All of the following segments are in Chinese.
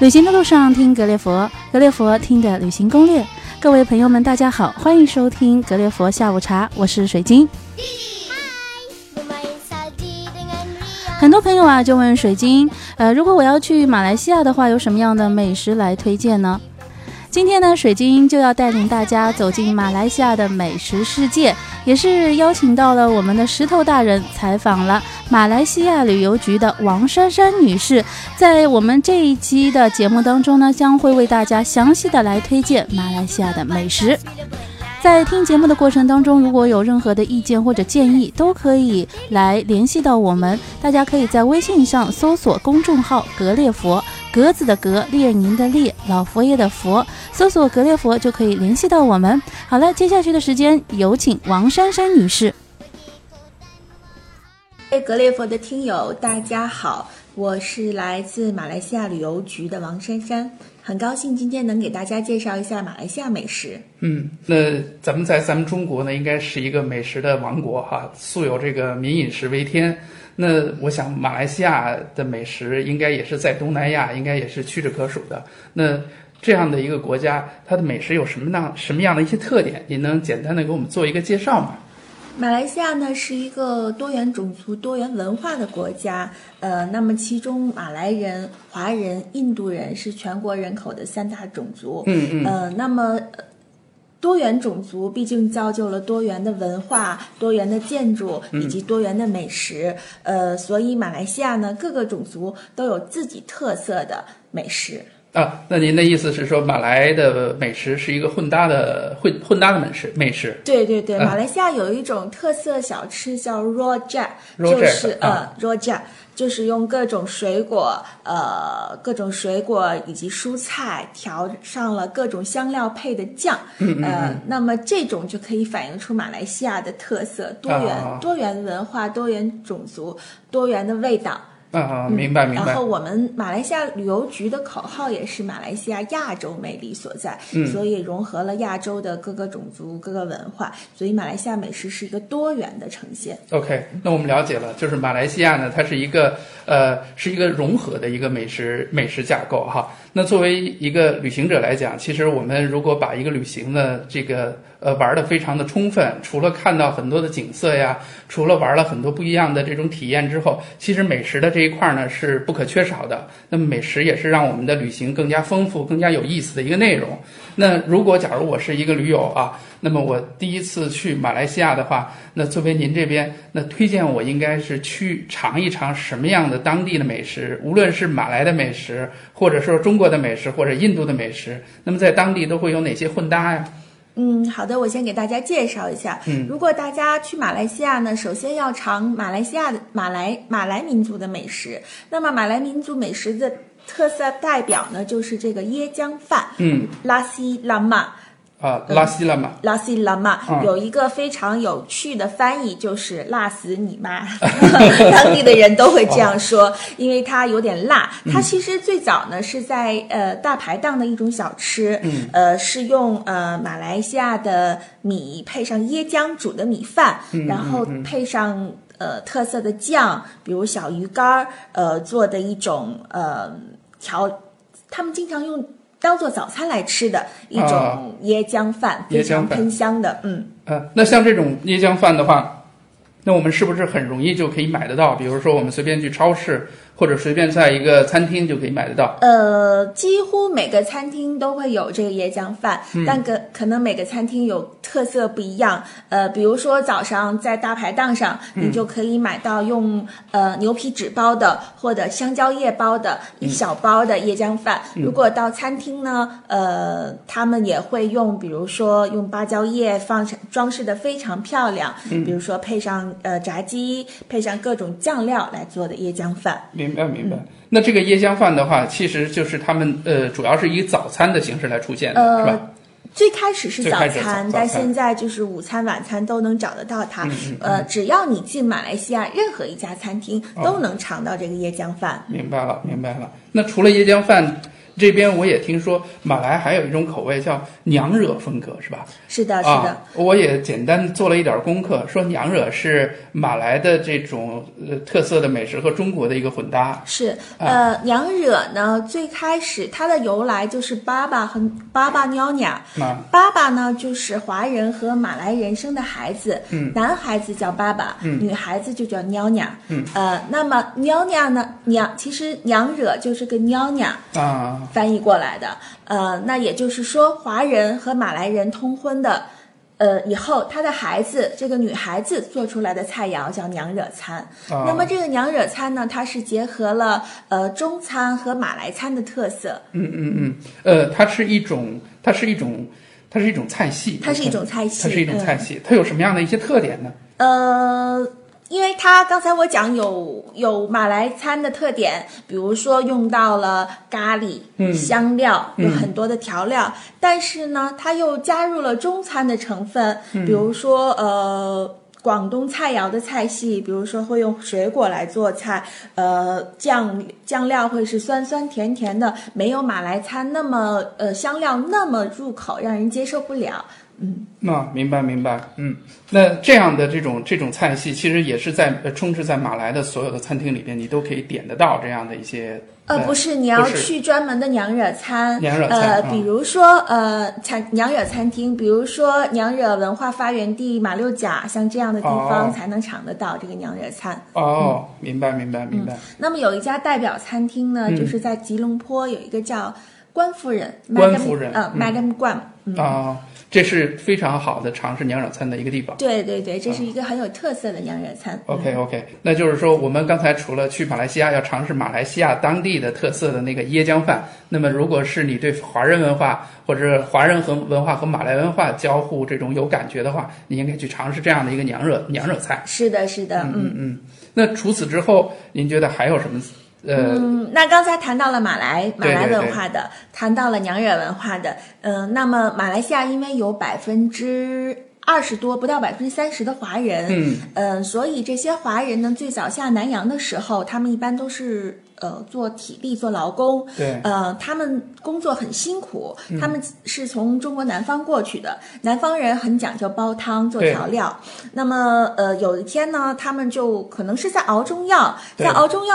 旅行的路上听格列佛，格列佛听的旅行攻略。各位朋友们大家好，欢迎收听格列佛下午茶，我是水晶。很多朋友啊就问水晶，如果我要去马来西亚的话，有什么样的美食来推荐呢？今天呢，水晶就要带领大家走进马来西亚的美食世界，也是邀请到了我们的石头大人，采访了马来西亚旅游局的王珊珊女士。在我们这一期的节目当中呢，将会为大家详细的来推荐马来西亚的美食。在听节目的过程当中，如果有任何的意见或者建议，都可以来联系到我们。大家可以在微信上搜索公众号格列佛，格子的格，列宁的列，老佛爷的佛，搜索格列佛就可以联系到我们。好了，接下去的时间有请王珊珊女士。格列佛的听友大家好，我是来自马来西亚旅游局的王珊珊，很高兴今天能给大家介绍一下马来西亚美食。那咱们中国呢，应该是一个美食的王国哈，素有这个民以食为天。那我想马来西亚的美食应该也是在东南亚，应该也是屈指可数的。那这样的一个国家，它的美食有什么样的一些特点？你能简单的给我们做一个介绍吗？马来西亚呢是一个多元种族多元文化的国家，那么其中马来人、华人、印度人是全国人口的三大种族。那么多元种族毕竟造就了多元的文化、多元的建筑以及多元的美食，所以马来西亚呢各个种族都有自己特色的美食。那您的意思是说，马来的美食是一个混搭的美食？对对对，马来西亚有一种特色小吃叫 rojak， 就是rojak 就是用各种水果以及蔬菜调上了各种香料配的酱，那么这种就可以反映出马来西亚的特色，多元文化、多元种族、多元的味道。明白。然后我们马来西亚旅游局的口号也是马来西亚亚洲魅力所在，所以融合了亚洲的各个种族、各个文化，所以马来西亚美食是一个多元的呈现。OK， 那我们了解了，就是马来西亚呢，它是一个融合的一个美食架构哈。那作为一个旅行者来讲，其实我们如果把一个旅行的这个玩得非常的充分，除了看到很多的景色呀，除了玩了很多不一样的这种体验之后，其实美食的这一块呢是不可缺少的。那么美食也是让我们的旅行更加丰富、更加有意思的一个内容。那如果假如我是一个驴友啊，那么我第一次去马来西亚的话，那作为您这边，那推荐我应该是去尝一尝什么样的当地的美食，无论是马来的美食，或者说中国的美食，或者印度的美食，那么在当地都会有哪些混搭呀？好的，我先给大家介绍一下。如果大家去马来西亚呢，首先要尝马来民族的美食。那么马来民族美食的特色代表呢，就是这个椰浆饭，Lasi Lama。拉西拉玛有一个非常有趣的翻译，就是辣死你妈当地的人都会这样说，因为它有点辣。它其实最早呢是在大排档的一种小吃，是用马来西亚的米配上椰浆煮的米饭，然后配上特色的酱，比如小鱼干做的一种他们经常用当做早餐来吃的一种椰浆饭，非常喷香的。那像这种椰浆饭的话，那我们是不是很容易就可以买得到？比如说我们随便去超市，或者随便在一个餐厅就可以买得到？几乎每个餐厅都会有这个椰浆饭，但可能每个餐厅有特色不一样。比如说早上在大排档上，你就可以买到用牛皮纸包的或者香蕉叶包的一小包的椰浆饭。如果到餐厅呢，他们也会用，比如说用芭蕉叶装饰得非常漂亮，比如说配上炸鸡，配上各种酱料来做的椰浆饭。明白。那这个椰浆饭的话，其实就是他们主要是以早餐的形式来出现的，是吧？最开始是早餐，但现在就是午餐、晚餐都能找得到它。只要你进马来西亚任何一家餐厅，都能尝到这个椰浆饭。明白了。那除了椰浆饭这边我也听说马来还有一种口味叫娘惹风格，是吧？是的，是的。啊，我也简单做了一点功课，说娘惹是马来的这种特色的美食和中国的一个混搭。是，娘惹呢，最开始它的由来就是爸爸和爸爸娘娘。爸爸呢，就是华人和马来人生的孩子，男孩子叫爸爸，女孩子就叫娘娘。那么娘娘呢，其实娘惹就是个娘娘啊，翻译过来的。那也就是说，华人和马来人通婚的，以后她的孩子，这个女孩子做出来的菜肴叫娘惹餐。那么这个娘惹餐呢，它是结合了中餐和马来餐的特色。它是一种菜系。它有什么样的一些特点呢？因为它刚才我讲有马来餐的特点，比如说用到了咖喱、香料，有很多的调料，但是呢，它又加入了中餐的成分，比如说广东菜肴的菜系，比如说会用水果来做菜，酱料会是酸酸甜甜的，没有马来餐那么香料那么入口，让人接受不了。明白。那这样的这种菜系，其实也是在充斥在马来的所有的餐厅里边，你都可以点得到这样的一些。不是，你要去专门的娘惹餐。比如说娘惹餐厅，比如说娘惹文化发源地马六甲，像这样的地方才能尝得到这个娘惹餐。明白。那么有一家代表餐厅呢，就是在吉隆坡有一个叫官夫人 Madam Guan。这是非常好的尝试娘惹餐的一个地方。对，这是一个很有特色的娘惹餐。OK， 那就是说我们刚才除了去马来西亚要尝试马来西亚当地的特色的那个椰浆饭，那么如果是你对华人文化或者华人和文化和马来文化交互这种有感觉的话，你应该去尝试这样的一个娘惹菜。是的。那除此之后，您觉得还有什么？那刚才谈到了马来文化的，谈到了娘惹文化的，那么马来西亚因为有20%多，不到30%的华人，所以这些华人呢，最早下南洋的时候，他们一般都是做体力做劳工，他们工作很辛苦，他们是从中国南方过去的，南方人很讲究煲汤做调料。那么有一天呢，他们就可能是在熬中药，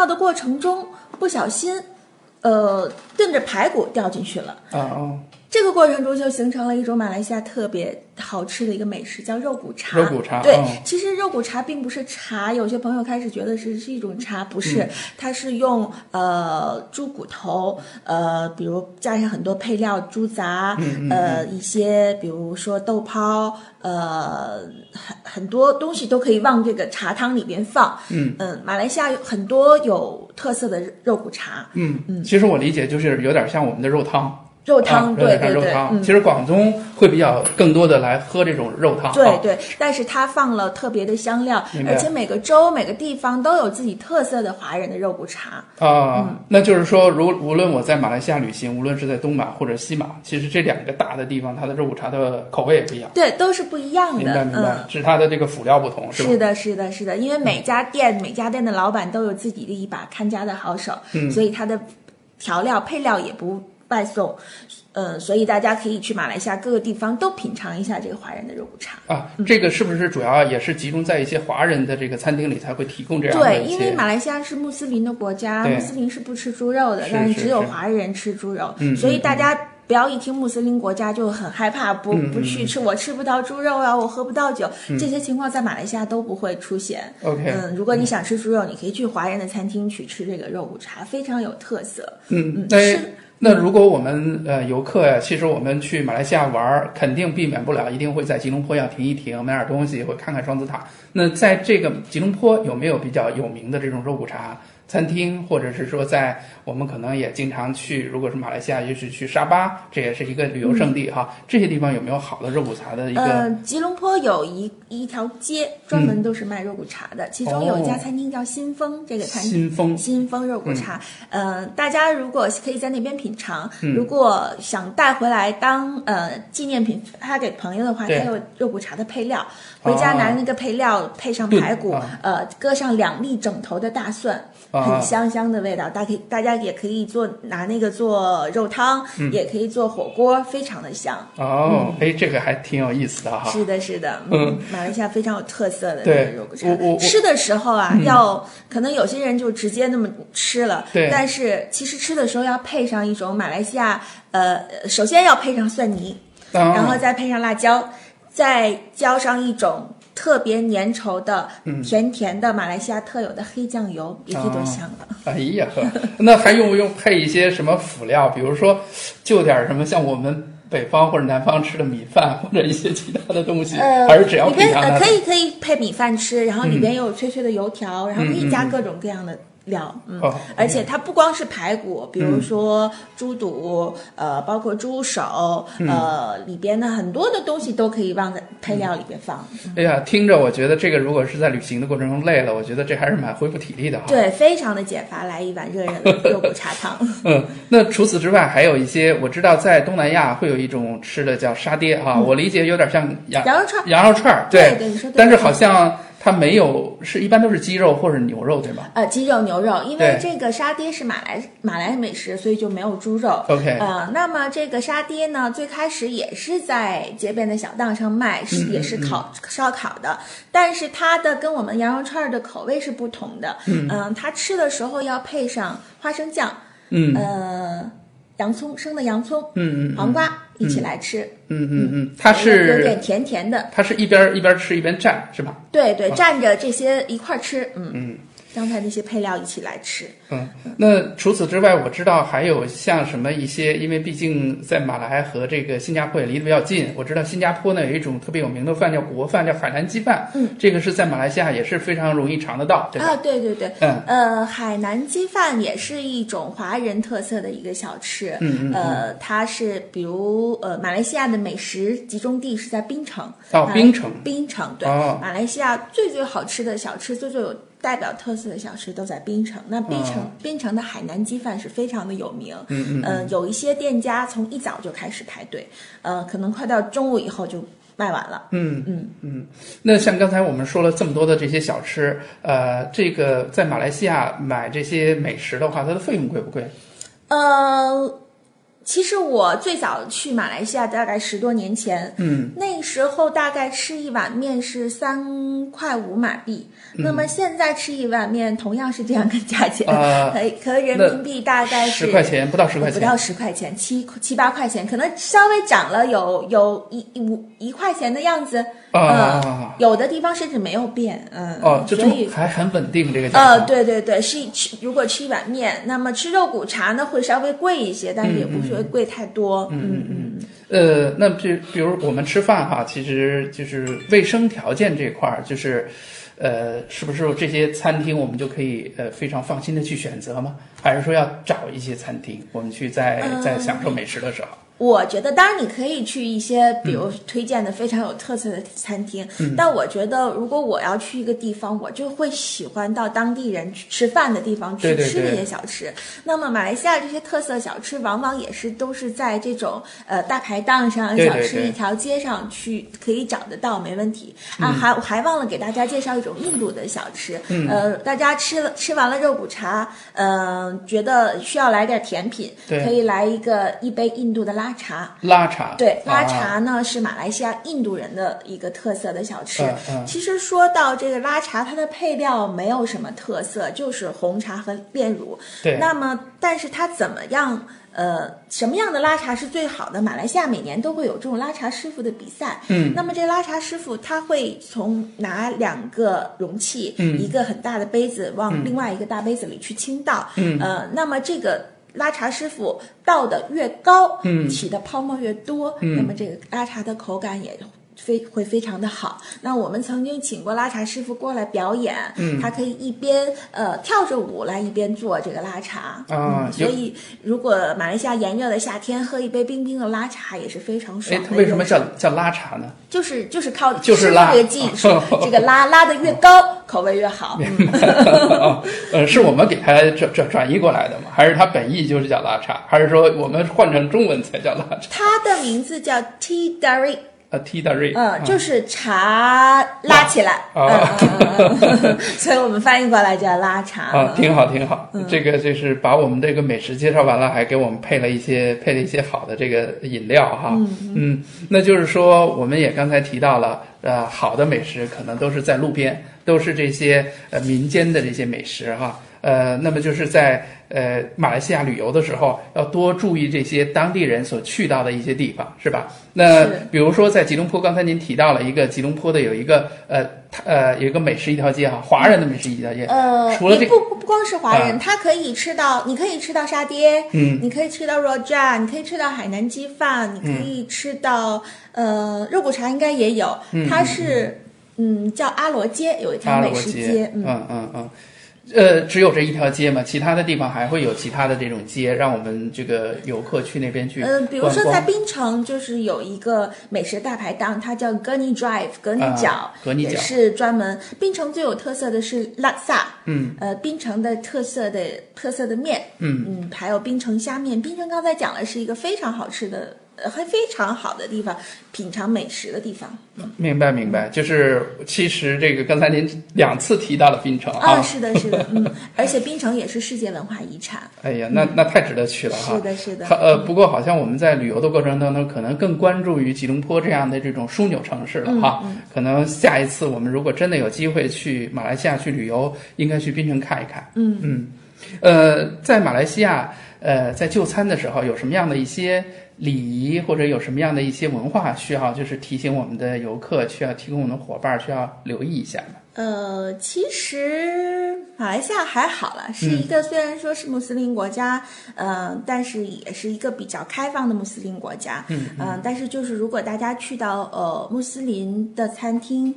的过程中不小心炖着排骨掉进去了。这个过程中就形成了一种马来西亚特别好吃的一个美食，叫肉骨茶。其实肉骨茶并不是茶，有些朋友开始觉得是一种茶，不是，它是用猪骨头，比如加上很多配料，猪杂，一些比如说豆泡，很多东西都可以往这个茶汤里边放。马来西亚有很多有特色的肉骨茶。其实我理解就是有点像我们的肉汤，肉汤。其实广东会比较更多的来喝这种肉汤，但是它放了特别的香料，而且每个州每个地方都有自己特色的华人的肉骨茶那就是说，无论我在马来西亚旅行，无论是在东马或者西马，其实这两个大的地方，它的肉骨茶的口味也不一样，都是不一样的。明白，只是它的这个辅料不同，是的，因为每家店的老板都有自己的一把看家的好手，所以它的调料配料也不外送，所以大家可以去马来西亚各个地方都品尝一下这个华人的肉骨茶这个是不是主要也是集中在一些华人的这个餐厅里才会提供这样的？因为马来西亚是穆斯林的国家，穆斯林是不吃猪肉的，但是只有华人吃猪肉，所以大家不要一听穆斯林国家就很害怕，不去吃，我吃不到猪肉啊，我喝不到酒，这些情况在马来西亚都不会出现。如果你想吃猪肉，你可以去华人的餐厅去吃这个肉骨茶，非常有特色。那如果我们游客呀，其实我们去马来西亚玩，肯定避免不了一定会在吉隆坡要停一停，买点东西，会看看双子塔。那在这个吉隆坡有没有比较有名的这种肉骨茶餐厅，或者是说在我们可能也经常去，如果是马来西亚，也许去沙巴，这也是一个旅游胜地哈。这些地方有没有好的肉骨茶的一个？吉隆坡有一条街专门都是卖肉骨茶的，其中有一家餐厅叫新丰，这个餐厅新丰肉骨茶，大家如果可以在那边品尝，如果想带回来当纪念品发给朋友的话，它有肉骨茶的配料，回家拿那个配料配上排骨，搁上2粒整头的大蒜。很香香的味道。大家也可以拿那个做肉汤，也可以做火锅，非常的香。哦，哎，这个还挺有意思的哈。是的，是的，马来西亚非常有特色的那个肉骨茶。吃的时候啊，可能有些人就直接那么吃了，但是其实吃的时候要配上一种马来西亚，首先要配上蒜泥，然后再配上辣椒，再浇上一种特别粘稠的甜甜的马来西亚特有的黑酱油，也可以多香了。哎呀呵，那还用不用配一些什么辅料？比如说就点什么像我们北方或者南方吃的米饭，或者一些其他的东西，还是只要配上它？可以配米饭吃，然后里边有脆脆的油条，然后可以加各种各样的料。而且它不光是排骨，比如说猪肚，包括猪手，里边的很多的东西都可以往配料里边放。哎呀，听着我觉得这个如果是在旅行的过程中累了，我觉得这还是蛮恢复体力的哈。对，非常的解乏，来一碗热热的肉骨茶汤。那除此之外还有一些，我知道在东南亚会有一种吃的叫沙爹哈，我理解有点像羊肉串，对，但是好像它没有，是一般都是鸡肉或者牛肉，对吧？鸡肉、牛肉，因为这个沙爹是马来美食，所以就没有猪肉。OK， 那么这个沙爹呢，最开始也是在街边的小档上卖，也是烧烤的，但是它的跟我们羊肉串的口味是不同的。它吃的时候要配上花生酱，洋葱，生的洋葱，黄瓜一起来吃。它是有点甜甜的，它是一边吃一边蘸，是吧？对对，蘸着这些一块吃，刚才那些配料一起来吃。那除此之外，我知道还有像什么一些，因为毕竟在马来和这个新加坡也离得比较近，我知道新加坡呢有一种特别有名的饭叫国饭，叫海南鸡饭。这个是在马来西亚也是非常容易尝得到，对吧？啊，对对对，海南鸡饭也是一种华人特色的一个小吃。它是比如马来西亚的美食集中地是在槟城。哦，槟城，对，马来西亚最好吃的小吃，最有代表特色的小吃都在槟城。那槟城的海南鸡饭是非常的有名。有一些店家从一早就开始排队，可能快到中午以后就卖完了。那像刚才我们说了这么多的这些小吃，这个在马来西亚买这些美食的话，它的费用贵不贵？其实我最早去马来西亚大概10多年前，那时候大概吃一碗面是3块5马币，那么现在吃一碗面同样是这样的价钱，可人民币大概是10块钱，不到10块钱，7、8块钱，可能稍微涨了有1块钱的样子。有的地方甚至没有变，所以还很稳定这个价钱。对对对，如果吃一碗面，那么吃肉骨茶呢会稍微贵一些，但是也不会贵太多。那比如我们吃饭哈，其实就是卫生条件这块儿，就是是不是这些餐厅我们就可以非常放心的去选择吗？还是说要找一些餐厅，我们去在享受美食的时候？我觉得当然你可以去一些比如推荐的非常有特色的餐厅，但我觉得如果我要去一个地方，我就会喜欢到当地人去吃饭的地方去吃这些小吃。那么马来西亚这些特色小吃往往也是都是在这种大排档上，小吃一条街上去可以找得到，没问题。我还忘了给大家介绍一种印度的小吃。大家吃完了肉骨茶，觉得需要来点甜品，可以来一杯印度的拉茶。对，拉茶呢是马来西亚印度人的一个特色的小吃。其实说到这个拉茶，它的配料没有什么特色，就是红茶和炼乳。对，那么但是它怎么样？什么样的拉茶是最好的？马来西亚每年都会有这种拉茶师傅的比赛。那么这拉茶师傅他会拿2个容器，一个很大的杯子往另外一个大杯子里去倾倒。那么这个拉茶师傅倒的越高，起的泡沫越多，那么这个拉茶的口感也会非常的好。那我们曾经请过拉茶师傅过来表演，他可以一边跳着舞来一边做这个拉茶。所以如果马来西亚炎热的夏天喝一杯冰冰的拉茶也是非常爽的。它为什么叫拉茶呢？就是靠吃这个技术，这个拉的越高，口味越好。是我们给它转移过来的吗？还是它本意就是叫拉茶？还是说我们换成中文才叫拉茶？它的名字叫 Tea Dari。Tea 的 Ray， 就是茶拉起来，所以我们翻译过来叫拉茶啊，挺好挺好。这个就是把我们这个美食介绍完了，还给我们配了一些好的这个饮料哈，那就是说我们也刚才提到了，好的美食可能都是在路边，都是这些民间的这些美食哈。那么就是在马来西亚旅游的时候，要多注意这些当地人所去到的一些地方，是吧？那比如说在吉隆坡，刚才您提到了一个吉隆坡的有一个有一个美食一条街哈，华人的美食一条街。除了这个不光是华人，他可以吃到，你可以吃到沙爹，你可以吃到 rojak， 你可以吃到海南鸡饭，你可以吃到肉骨茶应该也有，它是叫阿罗街有一条美食街，只有这一条街嘛，其他的地方还会有其他的这种街，让我们这个游客去那边去观光。比如说在槟城就是有一个美食大排档，它叫 Gunny Drive， 格尼角也是专门。槟城最有特色的是拉萨，槟城的特色的面，还有槟城虾面。槟城刚才讲了是一个非常好吃的。还非常好的地方，品尝美食的地方。明白，就是其实这个刚才您2次提到了槟城啊，是的，而且槟城也是世界文化遗产。哎呀，那太值得去了哈。是的。不过好像我们在旅游的过程当中，可能更关注于吉隆坡这样的这种枢纽城市了哈。可能下一次我们如果真的有机会去马来西亚去旅游，应该去槟城看一看。在马来西亚，在就餐的时候有什么样的一些礼仪，或者有什么样的一些文化需要就是提醒我们的游客，需要提供我们的伙伴需要留意一下呢？其实马来西亚还好了，是一个虽然说是穆斯林国家，但是也是一个比较开放的穆斯林国家。但是就是如果大家去到穆斯林的餐厅，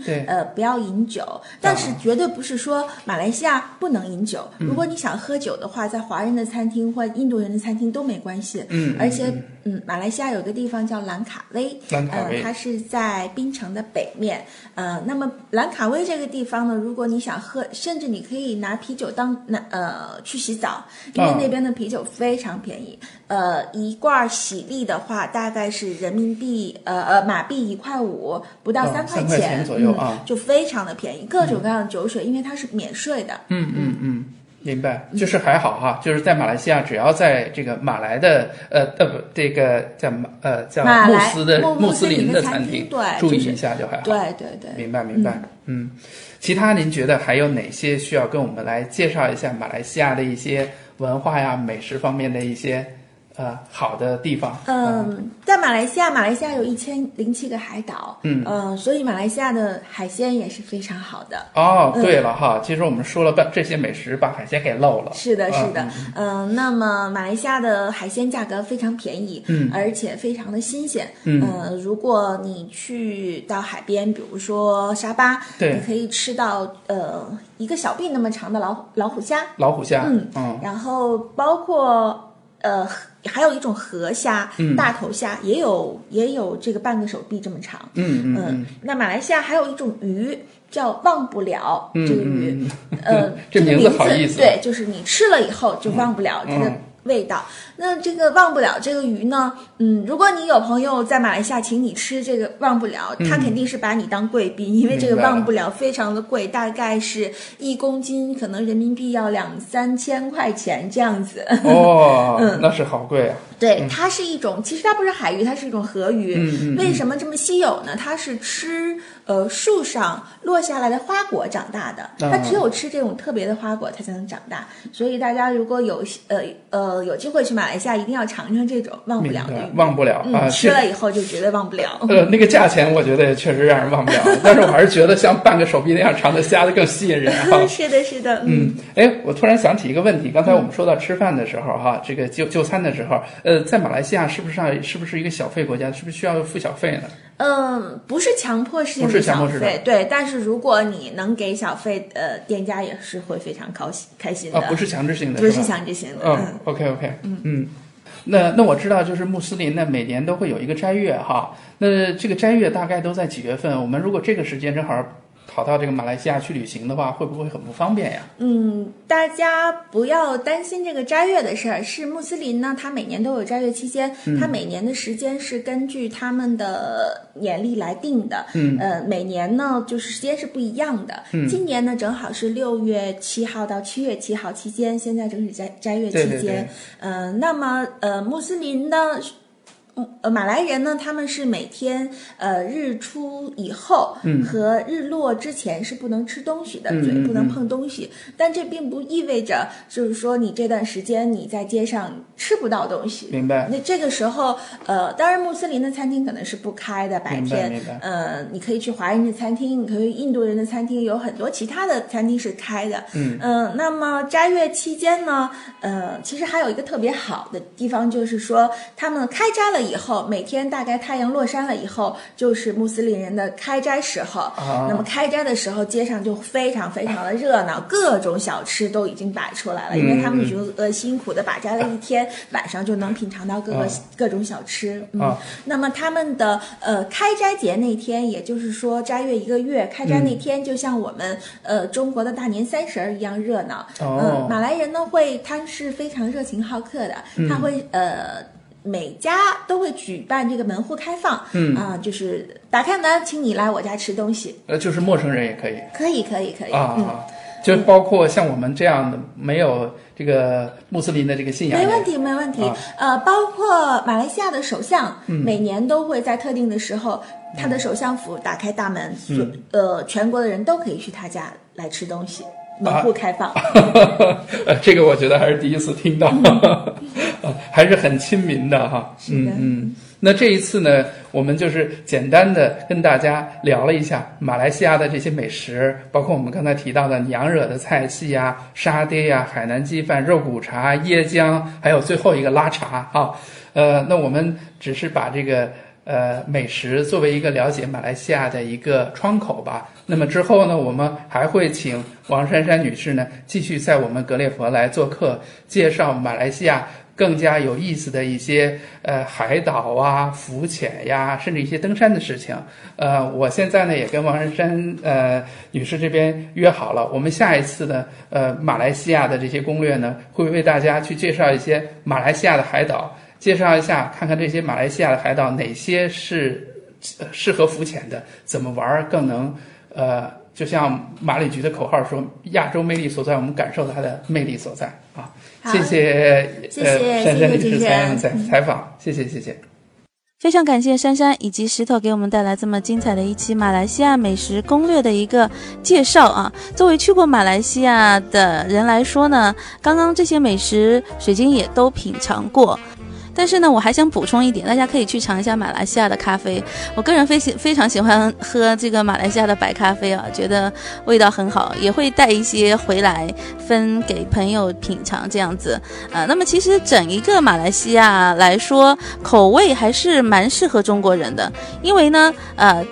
不要饮酒，但是绝对不是说马来西亚不能饮酒。如果你想喝酒的话，在华人的餐厅或印度人的餐厅都没关系。而且马来西亚有个地方叫兰卡威，它是在槟城的北面。那么兰卡威这个地方呢，如果你想喝，甚至你可以拿啤酒去洗澡，因为那边的啤酒非常便宜。一罐喜力的话，大概是人民币马币1.5，不到3块钱左右啊，就非常的便宜。各种各样的酒水，因为它是免税的。明白，就是还好哈，就是在马来西亚，只要在这个马来的这个叫穆斯林的餐厅，注意一下就还好。对，明白。其他您觉得还有哪些需要跟我们来介绍一下马来西亚的一些文化呀、美食方面的一些好的地方？在马来西亚有1007个海岛，所以马来西亚的海鲜也是非常好的。对了哈，其实我们说了这些美食，把海鲜给漏了。是的，那么马来西亚的海鲜价格非常便宜，而且非常的新鲜。如果你去到海边，比如说沙巴，你可以吃到一个小臂那么长的老虎虾，然后包括还有一种河虾、大头虾，也有这个半个手臂这么长。那马来西亚还有一种鱼叫忘不了，这个鱼，这名字好意思。对，就是你吃了以后就忘不了这个味道。那这个忘不了这个鱼呢，如果你有朋友在马来西亚请你吃这个忘不了，他肯定是把你当贵宾，因为这个忘不了非常的贵，大概是1公斤可能人民币要2-3千块钱这样子。那是好贵啊。对，它是一种，其实它不是海鱼，它是一种河鱼。为什么这么稀有呢？它是吃树上落下来的花果长大的，它只有吃这种特别的花果它才能长大。所以大家如果有机会去马来西亚，一定要尝尝这种忘不了的。忘不了啊，吃了以后就绝对忘不了。那个价钱我觉得也确实让人忘不了，但是我还是觉得像半个手臂那样长的虾更吸引人啊。是的。我突然想起一个问题，刚才我们说到吃饭的时候哈，这个就餐的时候，在马来西亚是不是一个小费国家？是不是需要付小费呢？不是强迫式的小费，对，但是如果你能给小费，店家也是会非常开心的。不是强制性的。OK。那我知道，就是穆斯林呢，每年都会有一个斋月哈。那这个斋月大概都在几月份？我们如果这个时间正好跑到这个马来西亚去旅行的话，会不会很不方便呀？大家不要担心这个斋月的事儿。是穆斯林呢，他每年都有斋月期间，他每年的时间是根据他们的年历来定的。每年呢，就是时间是不一样的。今年呢，正好是6月7号到7月7号期间，现在正是斋月期间。对对对。那么穆斯林的。马来人呢，他们是每天日出以后和日落之前是不能吃东西的，嘴不能碰东西。但这并不意味着就是说你这段时间你在街上吃不到东西。明白。那这个时候当然穆斯林的餐厅可能是不开的白天。你可以去华人的餐厅，你可以去印度人的餐厅，有很多其他的餐厅是开的。那么斋月期间呢，其实还有一个特别好的地方，就是说他们开斋了以后，每天大概太阳落山了以后，就是穆斯林人的开斋时候。那么开斋的时候，街上就非常非常的热闹，各种小吃都已经摆出来了，因为他们已经辛苦的把斋了一天，晚上就能品尝到各种小吃。那么他们的开斋节那天，也就是说斋月一个月，开斋那天就像我们中国的大年30一样热闹。马来人呢他是非常热情好客的，他会每家都会举办这个门户开放，就是打开门，请你来我家吃东西。就是陌生人也可以。可以。就包括像我们这样的没有这个穆斯林的这个信仰。没问题。包括马来西亚的首相，每年都会在特定的时候，他的首相府打开大门，全国的人都可以去他家来吃东西。门户开放。这个我觉得还是第一次听到。还是很亲民的哈。是的。那这一次呢，我们就是简单的跟大家聊了一下马来西亚的这些美食，包括我们刚才提到的娘惹的菜系啊、沙爹啊、海南鸡饭、肉骨茶、椰浆，还有最后一个拉茶啊。那我们只是把这个美食作为一个了解马来西亚的一个窗口吧。那么之后呢，我们还会请王珊珊女士呢继续在我们格列佛来做客，介绍马来西亚更加有意思的一些海岛啊、浮潜呀，甚至一些登山的事情。我现在呢也跟王珊珊女士这边约好了，我们下一次的马来西亚的这些攻略呢，会为大家去介绍一些马来西亚的海岛。介绍一下，看看这些马来西亚的海岛哪些是适合浮潜的，怎么玩更能就像马里局的口号说，亚洲魅力所在，我们感受它的魅力所在啊！谢谢珊珊女士采访，谢谢。非常感谢珊珊以及石头给我们带来这么精彩的一期马来西亚美食攻略的一个介绍啊！作为去过马来西亚的人来说呢，刚刚这些美食水晶也都品尝过。但是呢，我还想补充一点，大家可以去尝一下马来西亚的咖啡。我个人非常喜欢喝这个马来西亚的白咖啡啊，觉得味道很好，也会带一些回来分给朋友品尝这样子啊。那么其实整一个马来西亚来说，口味还是蛮适合中国人的，因为呢，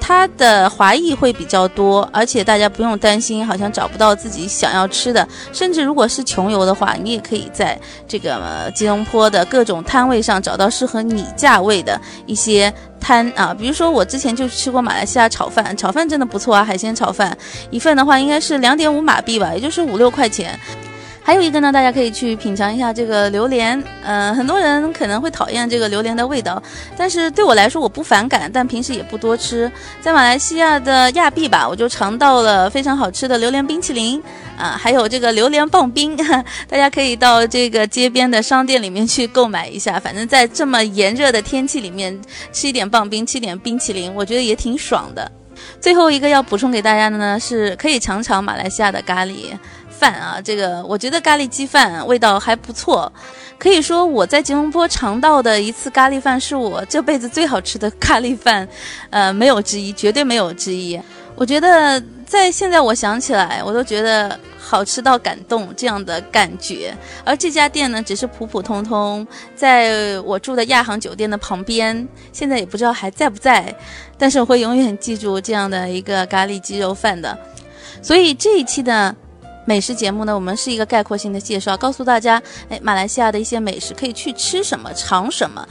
它的华裔会比较多，而且大家不用担心好像找不到自己想要吃的，甚至如果是穷游的话，你也可以在这个吉隆坡的各种摊位上找到适合你价位的一些摊啊，比如说我之前就吃过马来西亚炒饭真的不错啊，海鲜炒饭一份的话应该是2.5马币吧，也就是5-6块钱。还有一个呢，大家可以去品尝一下这个榴莲。很多人可能会讨厌这个榴莲的味道，但是对我来说我不反感，但平时也不多吃。在马来西亚的亚庇吧，我就尝到了非常好吃的榴莲冰淇淋啊，还有这个榴莲棒冰，大家可以到这个街边的商店里面去购买一下。反正在这么炎热的天气里面，吃一点棒冰，吃一点冰淇淋，我觉得也挺爽的。最后一个要补充给大家的呢，是可以尝尝马来西亚的咖喱饭啊，这个我觉得咖喱鸡饭味道还不错，可以说我在吉隆坡尝到的一次咖喱饭是我这辈子最好吃的咖喱饭，没有之一，绝对没有之一。我觉得在现在我想起来，我都觉得好吃到感动这样的感觉。而这家店呢，只是普普通通，在我住的亚航酒店的旁边，现在也不知道还在不在，但是我会永远记住这样的一个咖喱鸡肉饭的。所以这一期的美食节目呢，我们是一个概括性的介绍，告诉大家马来西亚的一些美食可以去吃什么、尝什么。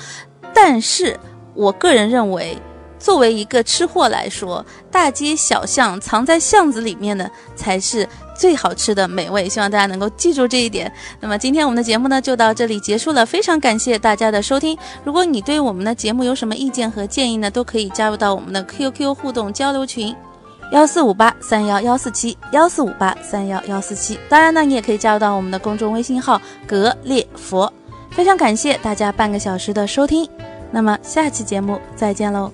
但是我个人认为作为一个吃货来说，大街小巷藏在巷子里面的才是最好吃的美味，希望大家能够记住这一点。那么今天我们的节目呢就到这里结束了，非常感谢大家的收听。如果你对我们的节目有什么意见和建议呢，都可以加入到我们的 QQ 互动交流群1458311147 1458311147，当然呢你也可以加入到我们的公众微信号格列佛。非常感谢大家半个小时的收听，那么下期节目再见喽。